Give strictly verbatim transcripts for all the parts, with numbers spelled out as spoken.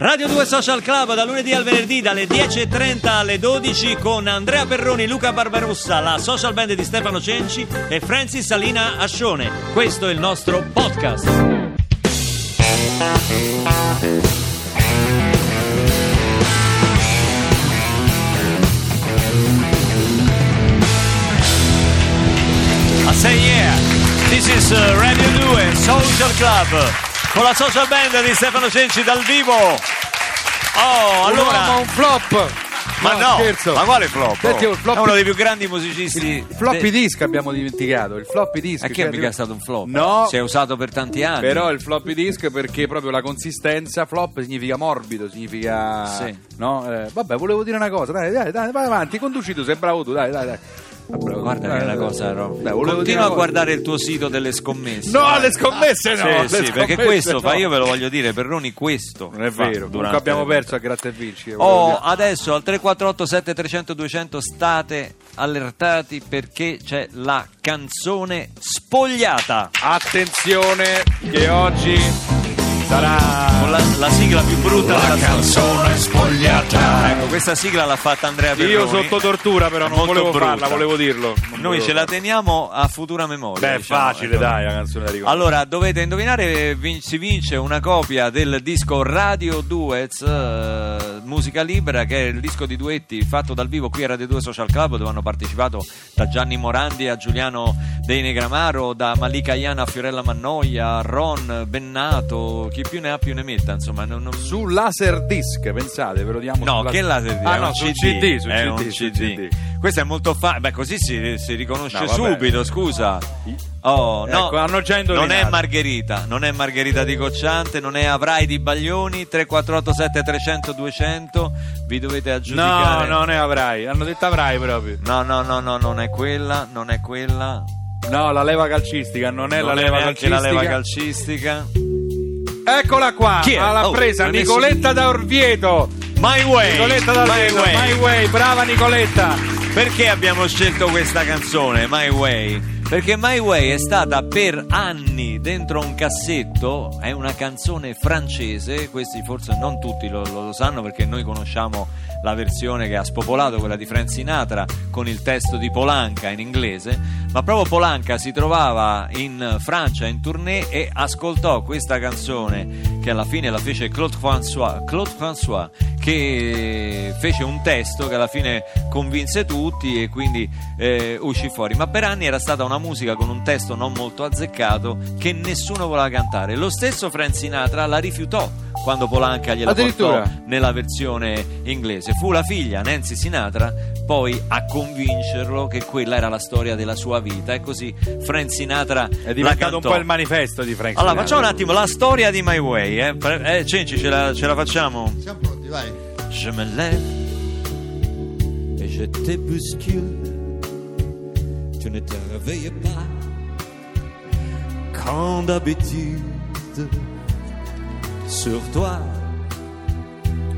Radio due Social Club da lunedì al venerdì dalle dieci e trenta alle dodici con Andrea Perroni, Luca Barbarossa, la social band di Stefano Cenci e Francis Salina Ascione. Questo è il nostro podcast. I say yeah, this is Radio due Social Club. Con la social band di Stefano Cenci dal vivo. Oh, allora un flop. Ma no, no scherzo. Ma quale flop? Senti, un flop? È uno dei più grandi musicisti. Il floppy de... disk abbiamo dimenticato. Il floppy disk. E che è mica stato un flop? No. Si è usato per tanti anni. Però il floppy disk, perché proprio la consistenza. Flop significa morbido, significa sì. No? Eh, vabbè, volevo dire una cosa. Dai, dai, dai, vai avanti, conduci tu, sei bravo tu, dai, dai, dai. Bravo, guarda che è la cosa, Rob. Beh, continua a guardare il tuo sito delle scommesse. No, eh. le scommesse no. Sì, le sì, scommesse perché questo no. Fa, io ve lo voglio dire, Perroni, questo non è vero. Comunque abbiamo perso a gratta e vinci. Oh, adesso al tre quattro otto sette tre zero zero due zero zero state allertati perché c'è la canzone spogliata. Attenzione che oggi sarà la, la sigla più brutta della canzone spogliata. Ecco, questa sigla l'ha fatta Andrea Perroni. Io sotto tortura, però non molto volevo brutta. Farla, volevo dirlo. Non Noi volevo ce farla. La teniamo a futura memoria. Beh, diciamo, facile, ecco. Dai, la canzone da ricordare. Allora, dovete indovinare, vin- si vince una copia del disco Radio Duets, uh, Musica Libera, che è il disco di duetti fatto dal vivo qui a Radio due Social Club, dove hanno partecipato da Gianni Morandi a Giuliano Dei Negramaro, da Malika Ayane a Fiorella Mannoia, Ron Bennato, chi più ne ha più ne metta, insomma non, non... su laser disc, pensate, ve lo diamo. No, su che laser disc? Ah, no, su C D, su è C D, su C D. C D. Questo è molto facile, beh, così si, si riconosce, no, subito, scusa. Oh, ecco, no, hanno già indovinato. Non è Margherita, non è Margherita di Cocciante, non è Avrai di Baglioni. Tre quattro otto sette tre zero zero due zero zero vi dovete aggiudicare. No, non è Avrai, hanno detto Avrai proprio. No, no, no, no, non è quella, non è quella. No, la leva calcistica, non è non la leva calcistica. La leva calcistica. Eccola qua, alla oh, presa Nicoletta da Orvieto. My Way. Nicoletta da Orvieto, My Way. My Way, brava Nicoletta. Perché abbiamo scelto questa canzone, My Way? Perché My Way è stata per anni dentro un cassetto, è una canzone francese, questi forse non tutti lo, lo sanno perché noi conosciamo la versione che ha spopolato, quella di Frank Sinatra con il testo di Polanca in inglese, ma proprio Polanca si trovava in Francia in tournée e ascoltò questa canzone che alla fine la fece Claude François, Claude François che fece un testo che alla fine convinse tutti e quindi eh, uscì fuori, ma per anni era stata una musica con un testo non molto azzeccato che nessuno voleva cantare. Lo stesso Frank Sinatra la rifiutò quando Polanca gliela portò nella versione inglese. Fu la figlia Nancy Sinatra poi a convincerlo che quella era la storia della sua vita e così Frank Sinatra è diventato un po' il manifesto di Frank Sinatra. Allora facciamo un attimo la storia di My Way, eh, eh Cenci, ce la, ce la facciamo? Siamo pronti, vai. Je me lève et je te bouscule, tu ne te réveilles pas quand d'habitude. Sur toi,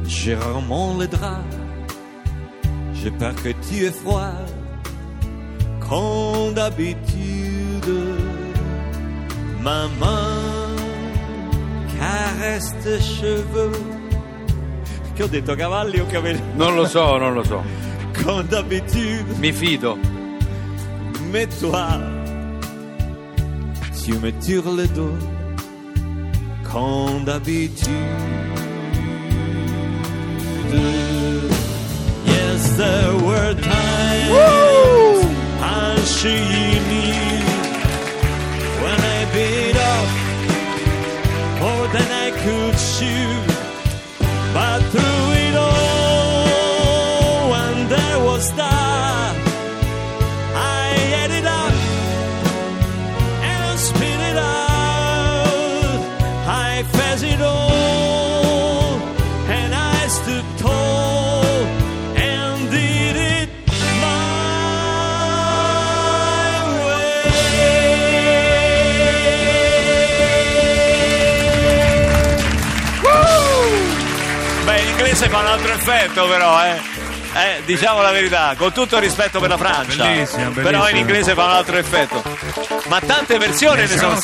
j'ai rarement les draps, j'ai peur que tu aies froid, comme d'habitude. Ma main caresse tes cheveux. Che ho detto, cavalli o capelli? Non lo so, non lo so. Comme d'habitude. Mi fido. Mais toi, tu me tires le dos. Comme d'habitude. Yes, there were times Woo! I see you when I beat up more than I could shoot, but through it all, when there was that, I ate it up and I spit it out. I face it all, and I stood tall, and did it my way. Woo! Beh, in inglese fa un altro effetto però, eh. Eh, diciamo la verità, con tutto il rispetto per la Francia, bellissima, bellissima. Però in inglese fa un altro effetto. Ma tante versioni ne sono.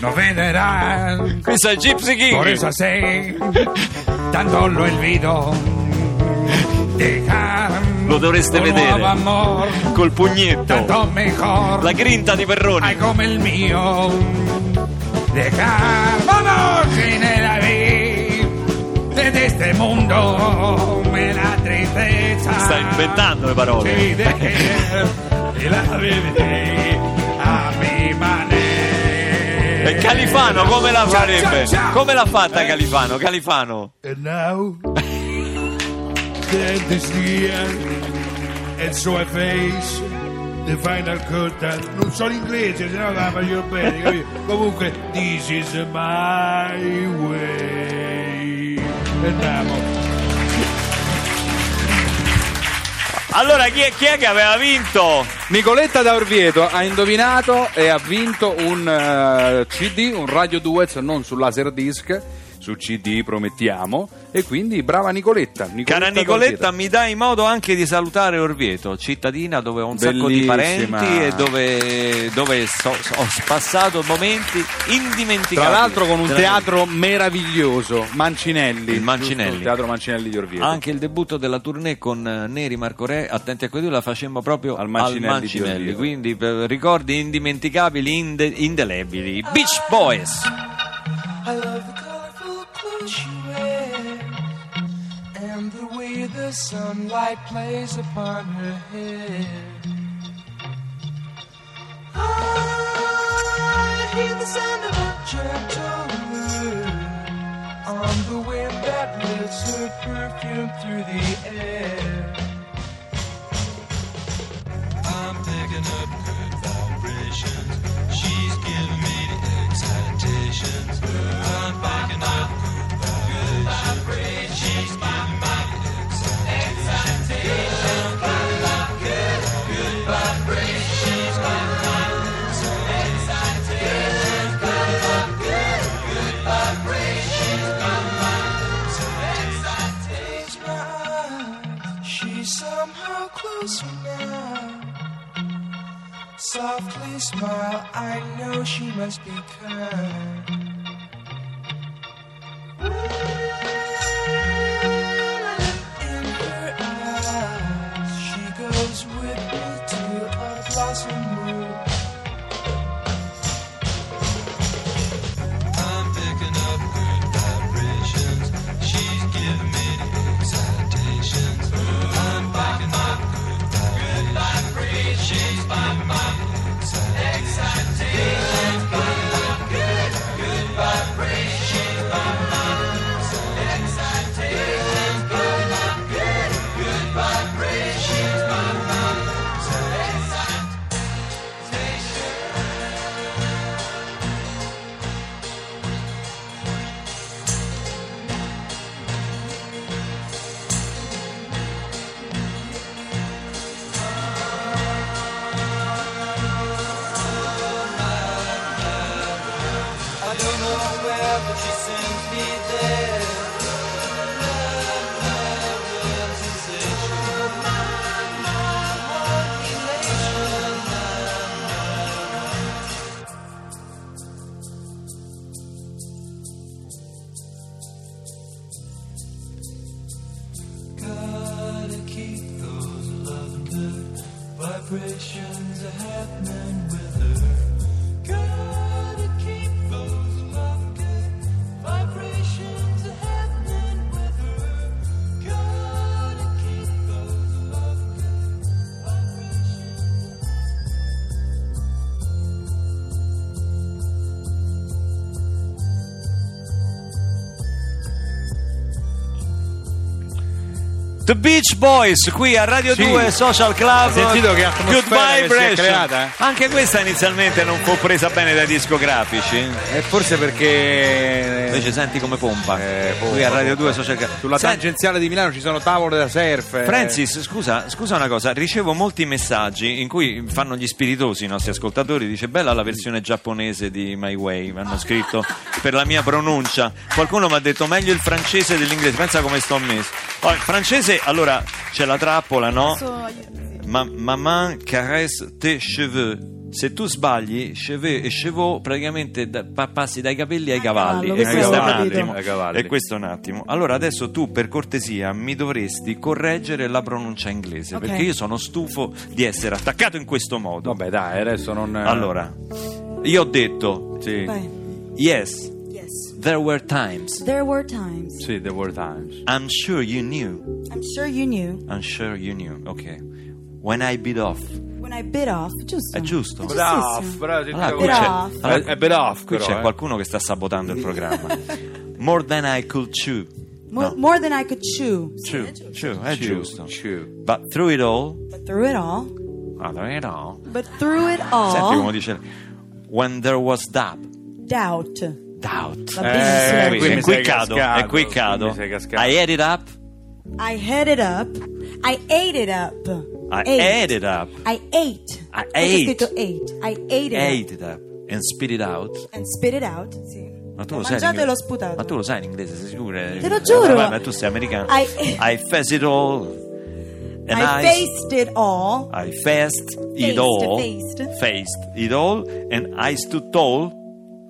lo vedrai. Questo è il Gypsy King. Por eso sé, tanto lo olvido. Lo dovreste vedere amor, col pugnetto, la grinta di Perroni. Hai come il mio, dejar, vamoci nella vita de este mondo, me la tristezza. Sta inventando le parole. Sì, e la vivete a mi manera. E Califano come la farebbe? Come l'ha fatta Califano? Califano. E now the end and so I face the final curtain. Non so l'inglese, se no la faccio bene, capito? Comunque this is my way. E andiamo. Allora chi è, chi è che aveva vinto? Nicoletta da Orvieto ha indovinato e ha vinto un uh, C D, un Radio Duets, non su Laserdisc, su C D promettiamo, e quindi brava Nicoletta, Nicoletta cara Nicoletta, mi dai modo anche di salutare Orvieto, cittadina dove ho un bellissima sacco di parenti e dove, dove so, so, ho passato momenti indimenticabili, tra l'altro con un tra teatro me. meraviglioso, Mancinelli, il Mancinelli. Il teatro Mancinelli di Orvieto, anche il debutto della tournée con Neri Marcorè, attenti a quello, la facemmo proprio al Mancinelli, al Mancinelli quindi per ricordi indimenticabili, inde, indelebili. Beach Boys. I love the and the way the sunlight plays upon her hair. I hear the sound of a gentle on the wind that lifts her perfume through the air. I'm picking up good vibrations. She's giving me excitations. I'm picking up good vibrations. She's giving me excitations. Good, good, good vibrations. She's giving me excitations. Good, good, good vibrations. She's giving me excitations. Tonight, she's somehow closer now. Softly smile, I know she must be kind. In her eyes, she goes with me to a blossom room. I'm picking up good vibrations. She's giving me excitations. I'm picking up good vibrations. She's giving me excitations. Good, good vibrations. Vibrations are happening with her. Gotta keep those love good. Vibrations are happening with her. Gotta keep those love good. Vibrations. The Beach Boys qui a Radio sì. due Social Club. Sentito che atmosfera che si è creata, eh? Anche questa inizialmente non fu presa bene dai discografici, eh, forse perché invece senti come pompa, eh, pompa qui a Radio pompa. due Social Club. Sulla Senti... tangenziale di Milano ci sono tavole da surf, eh. Francis, scusa, scusa una cosa, ricevo molti messaggi in cui fanno gli spiritosi i nostri ascoltatori, dice bella la versione giapponese di My Way, mi hanno scritto per la mia pronuncia, qualcuno mi ha detto meglio il francese dell'inglese, pensa come sto messo. Oh, il francese, allora c'è la trappola, no? Ma, maman caresse tes cheveux. se tu sbagli, Cheveux e Chevaux praticamente da, pa, passi dai capelli ai cavalli, ah, e, questo cavalli. Attimo, e questo è un attimo. Allora adesso tu per cortesia mi dovresti correggere la pronuncia inglese, okay, perché io sono stufo di essere attaccato in questo modo. Vabbè dai, adesso non... Allora, io ho detto sì. Yes, yes, there were times. There were times. Sì, there were times. I'm sure you knew. I'm sure you knew. I'm sure you knew. Ok. When I bit off. When I bit off, giusto. È giusto. È bit off, bravo, allora, bit off. Allora, è bit off, qui però, c'è eh. qualcuno che sta sabotando il programma. More than I could chew. More, no. more than I could chew. Chew, sì, è chew, è giusto. Chew. But through it all. But through it all. But through it all. But through it all. Senti come dice. When there was doubt. Doubt. Doubt. Eh, qui, qui, qui cado, cascato, e qui cado. I ate it up. I had it up. I ate it up. I ate, ate it up. I ate. I ate. Ate. I ate it, ate it up. And spit it out. And spit it out. Sì. Ma tu, lo sai in... lo ma tu lo sai in inglese, sei sicura? Te lo giuro. Ma tu sei americano. I, I faced it all. And I, I faced it all. I faced it all. Faced. Faced it all. And I stood tall.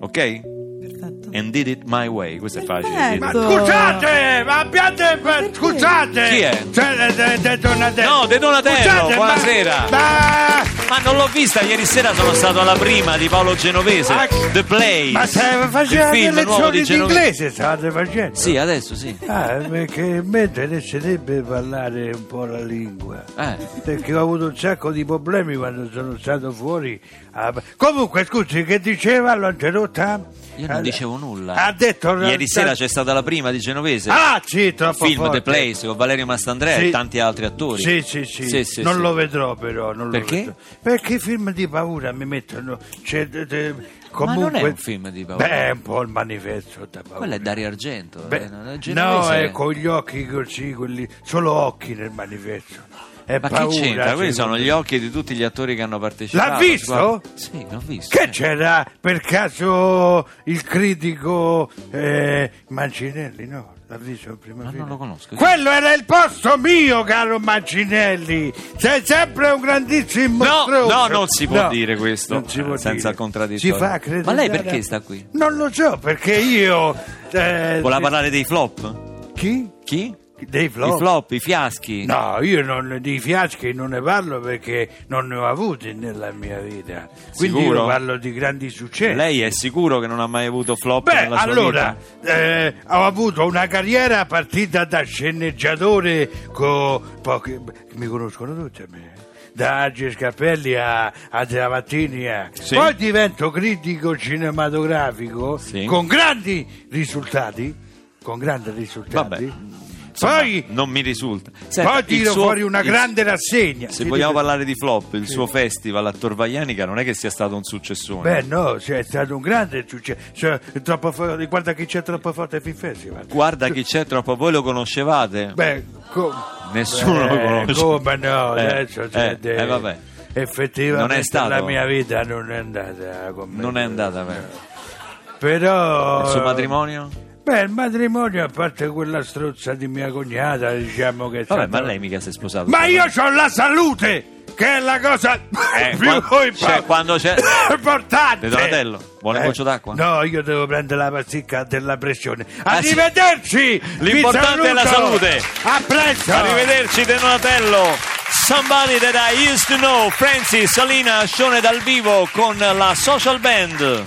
Ok? Perfetto. And did it my way. Questo perfetto. È facile. Ma scusate, ma abbiate ma scusate. Chi è? Cioè, de, de Donatello. No, De Donatello. Scusate, buonasera. Ma, ma... ma non l'ho vista ieri sera, sono stato alla prima di Paolo Genovese. Ma... The Place. Ma stai facendo le lezioni di inglese, state facendo? Sì, adesso sì. Ah, perché mi interesserebbe parlare un po' la lingua. Eh. Perché ho avuto un sacco di problemi quando sono stato fuori. Ah, comunque, scusi, che diceva? L'ho interrotta. Io non dicevo nulla. Ha detto ieri sera c'è stata la prima di Genovese. Ah, sì, troppo film forte. The Place con Valerio Mastandrea, sì, e tanti altri attori. Sì, sì, sì. sì, sì non sì. Lo vedrò però, non perché? Lo vedrò. Perché i film di paura mi mettono c'è, c'è, comunque... Ma non è un film di paura. Beh, è un po' il manifesto da paura. Quello è Dario Argento. Beh, eh, no, è con gli occhi così, quelli solo occhi nel manifesto. È ma paura, che c'entra? Quelli sono gli occhi di tutti gli attori che hanno partecipato. L'ha visto? Sì, l'ho visto. Che eh. c'era per caso il critico eh, Mancinelli, no? L'ha visto in prima fila? Ma non lo conosco. Quello era il posto mio, caro Mancinelli. Sei sempre un grandissimo stronzo. No, no, non si può no, dire questo. Non si può senza dire. Contraddittorio. Ci fa credere. Ma lei perché sta qui? Non lo so, perché io... Eh, voleva parlare dei flop? Chi? Chi? Dei flop. I flop, i fiaschi. No, io non, di fiaschi non ne parlo perché non ne ho avuti nella mia vita. Quindi sicuro? Io parlo di grandi successi. Lei è sicuro che non ha mai avuto flop? Beh, nella sua allora, vita? Eh, ho avuto una carriera partita da sceneggiatore con pochi... Mi conoscono tutti a me. Da Agi Scappelli a, a Travattini, sì. Poi divento critico cinematografico, sì, con grandi risultati. Con grandi risultati. Vabbè. Insomma, poi non mi risulta. Senta, poi tiro suo, fuori una grande il, rassegna. Se vogliamo parlare di flop, il sì, suo festival a Tor Vaianica non è che sia stato un successone. Beh no, cioè, è stato un grande successo, cioè, troppo forte, guarda chi c'è troppo forte il film festival. Guarda chi c'è troppo, voi lo conoscevate? Beh, com- nessuno eh, lo conosce. Come no, eh, adesso c'è eh, de- eh, vabbè. Effettivamente non è stato, la mia vita non è andata con me. Non è andata bene. Però il suo matrimonio? Beh, il matrimonio, a parte quella strozza di mia cognata, diciamo che... Vabbè, ma lei mica si è sposato. Ma io c'ho la salute, che è la cosa eh, più quando, importante. Cioè, quando c'è... importante. De Donatello, vuole un eh, goccio d'acqua? No, io devo prendere la pasticca della pressione. Arrivederci! Ah, sì. L'importante è la salute. A presto! Arrivederci, De Donatello. Somebody That I Used To Know, Francis Salina Ascione dal vivo con la Social Band.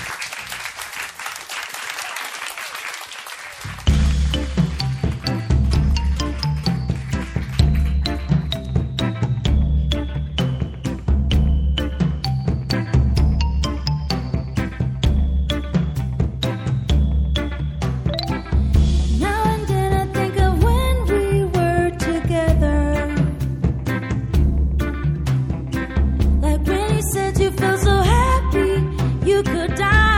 Said you felt so happy you could die.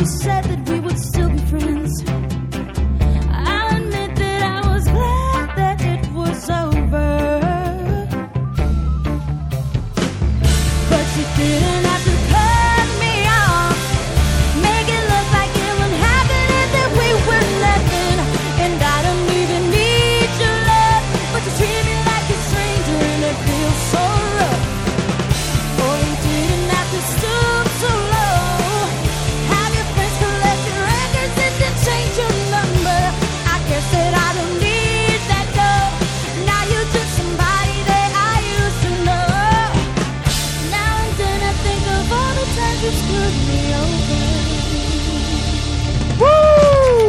you said that we would still be friends. I'll admit that I was glad that it was over, but you didn't have to cut me off, make it look like it was happening, that we were nothing. And I don't even need your love, but you treat me like a stranger and it feels so rough. Oh, you didn't have to stoop so low, have your friends collect your records and then change your number. I guess that I don't need that love. Now you took somebody that I used to know. Now and then I think of all the times you screwed me over.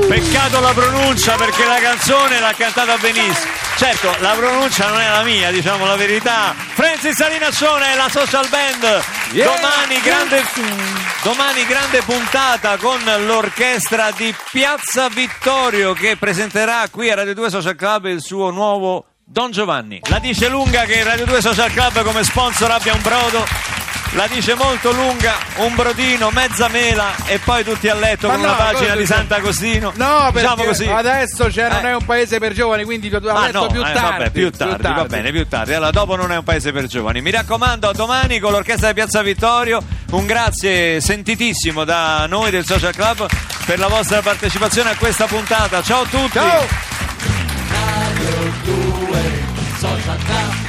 Peccato la pronuncia, perché la canzone l'ha cantata benissimo. Certo, la pronuncia non è la mia, diciamo la verità. Francis Salina Ascione e la Social Band. Yeah. Domani grande Domani grande puntata con l'orchestra di Piazza Vittorio, che presenterà qui a Radio due Social Club il suo nuovo Don Giovanni. La dice lunga che Radio due Social Club come sponsor abbia un brodo. La dice molto lunga, un brodino, mezza mela e poi tutti a letto. Ma con no, una pagina di Sant'Agostino. No, perché diciamo così. Adesso cioè, eh. non è un paese per giovani, quindi lo dobbiamo ah, no, più, eh, tardi, vabbè, più tardi. Più tardi, va bene, più tardi. Allora, dopo non è un paese per giovani. Mi raccomando, a domani con l'orchestra di Piazza Vittorio. Un grazie sentitissimo da noi del Social Club per la vostra partecipazione a questa puntata. Ciao a tutti. Ciao.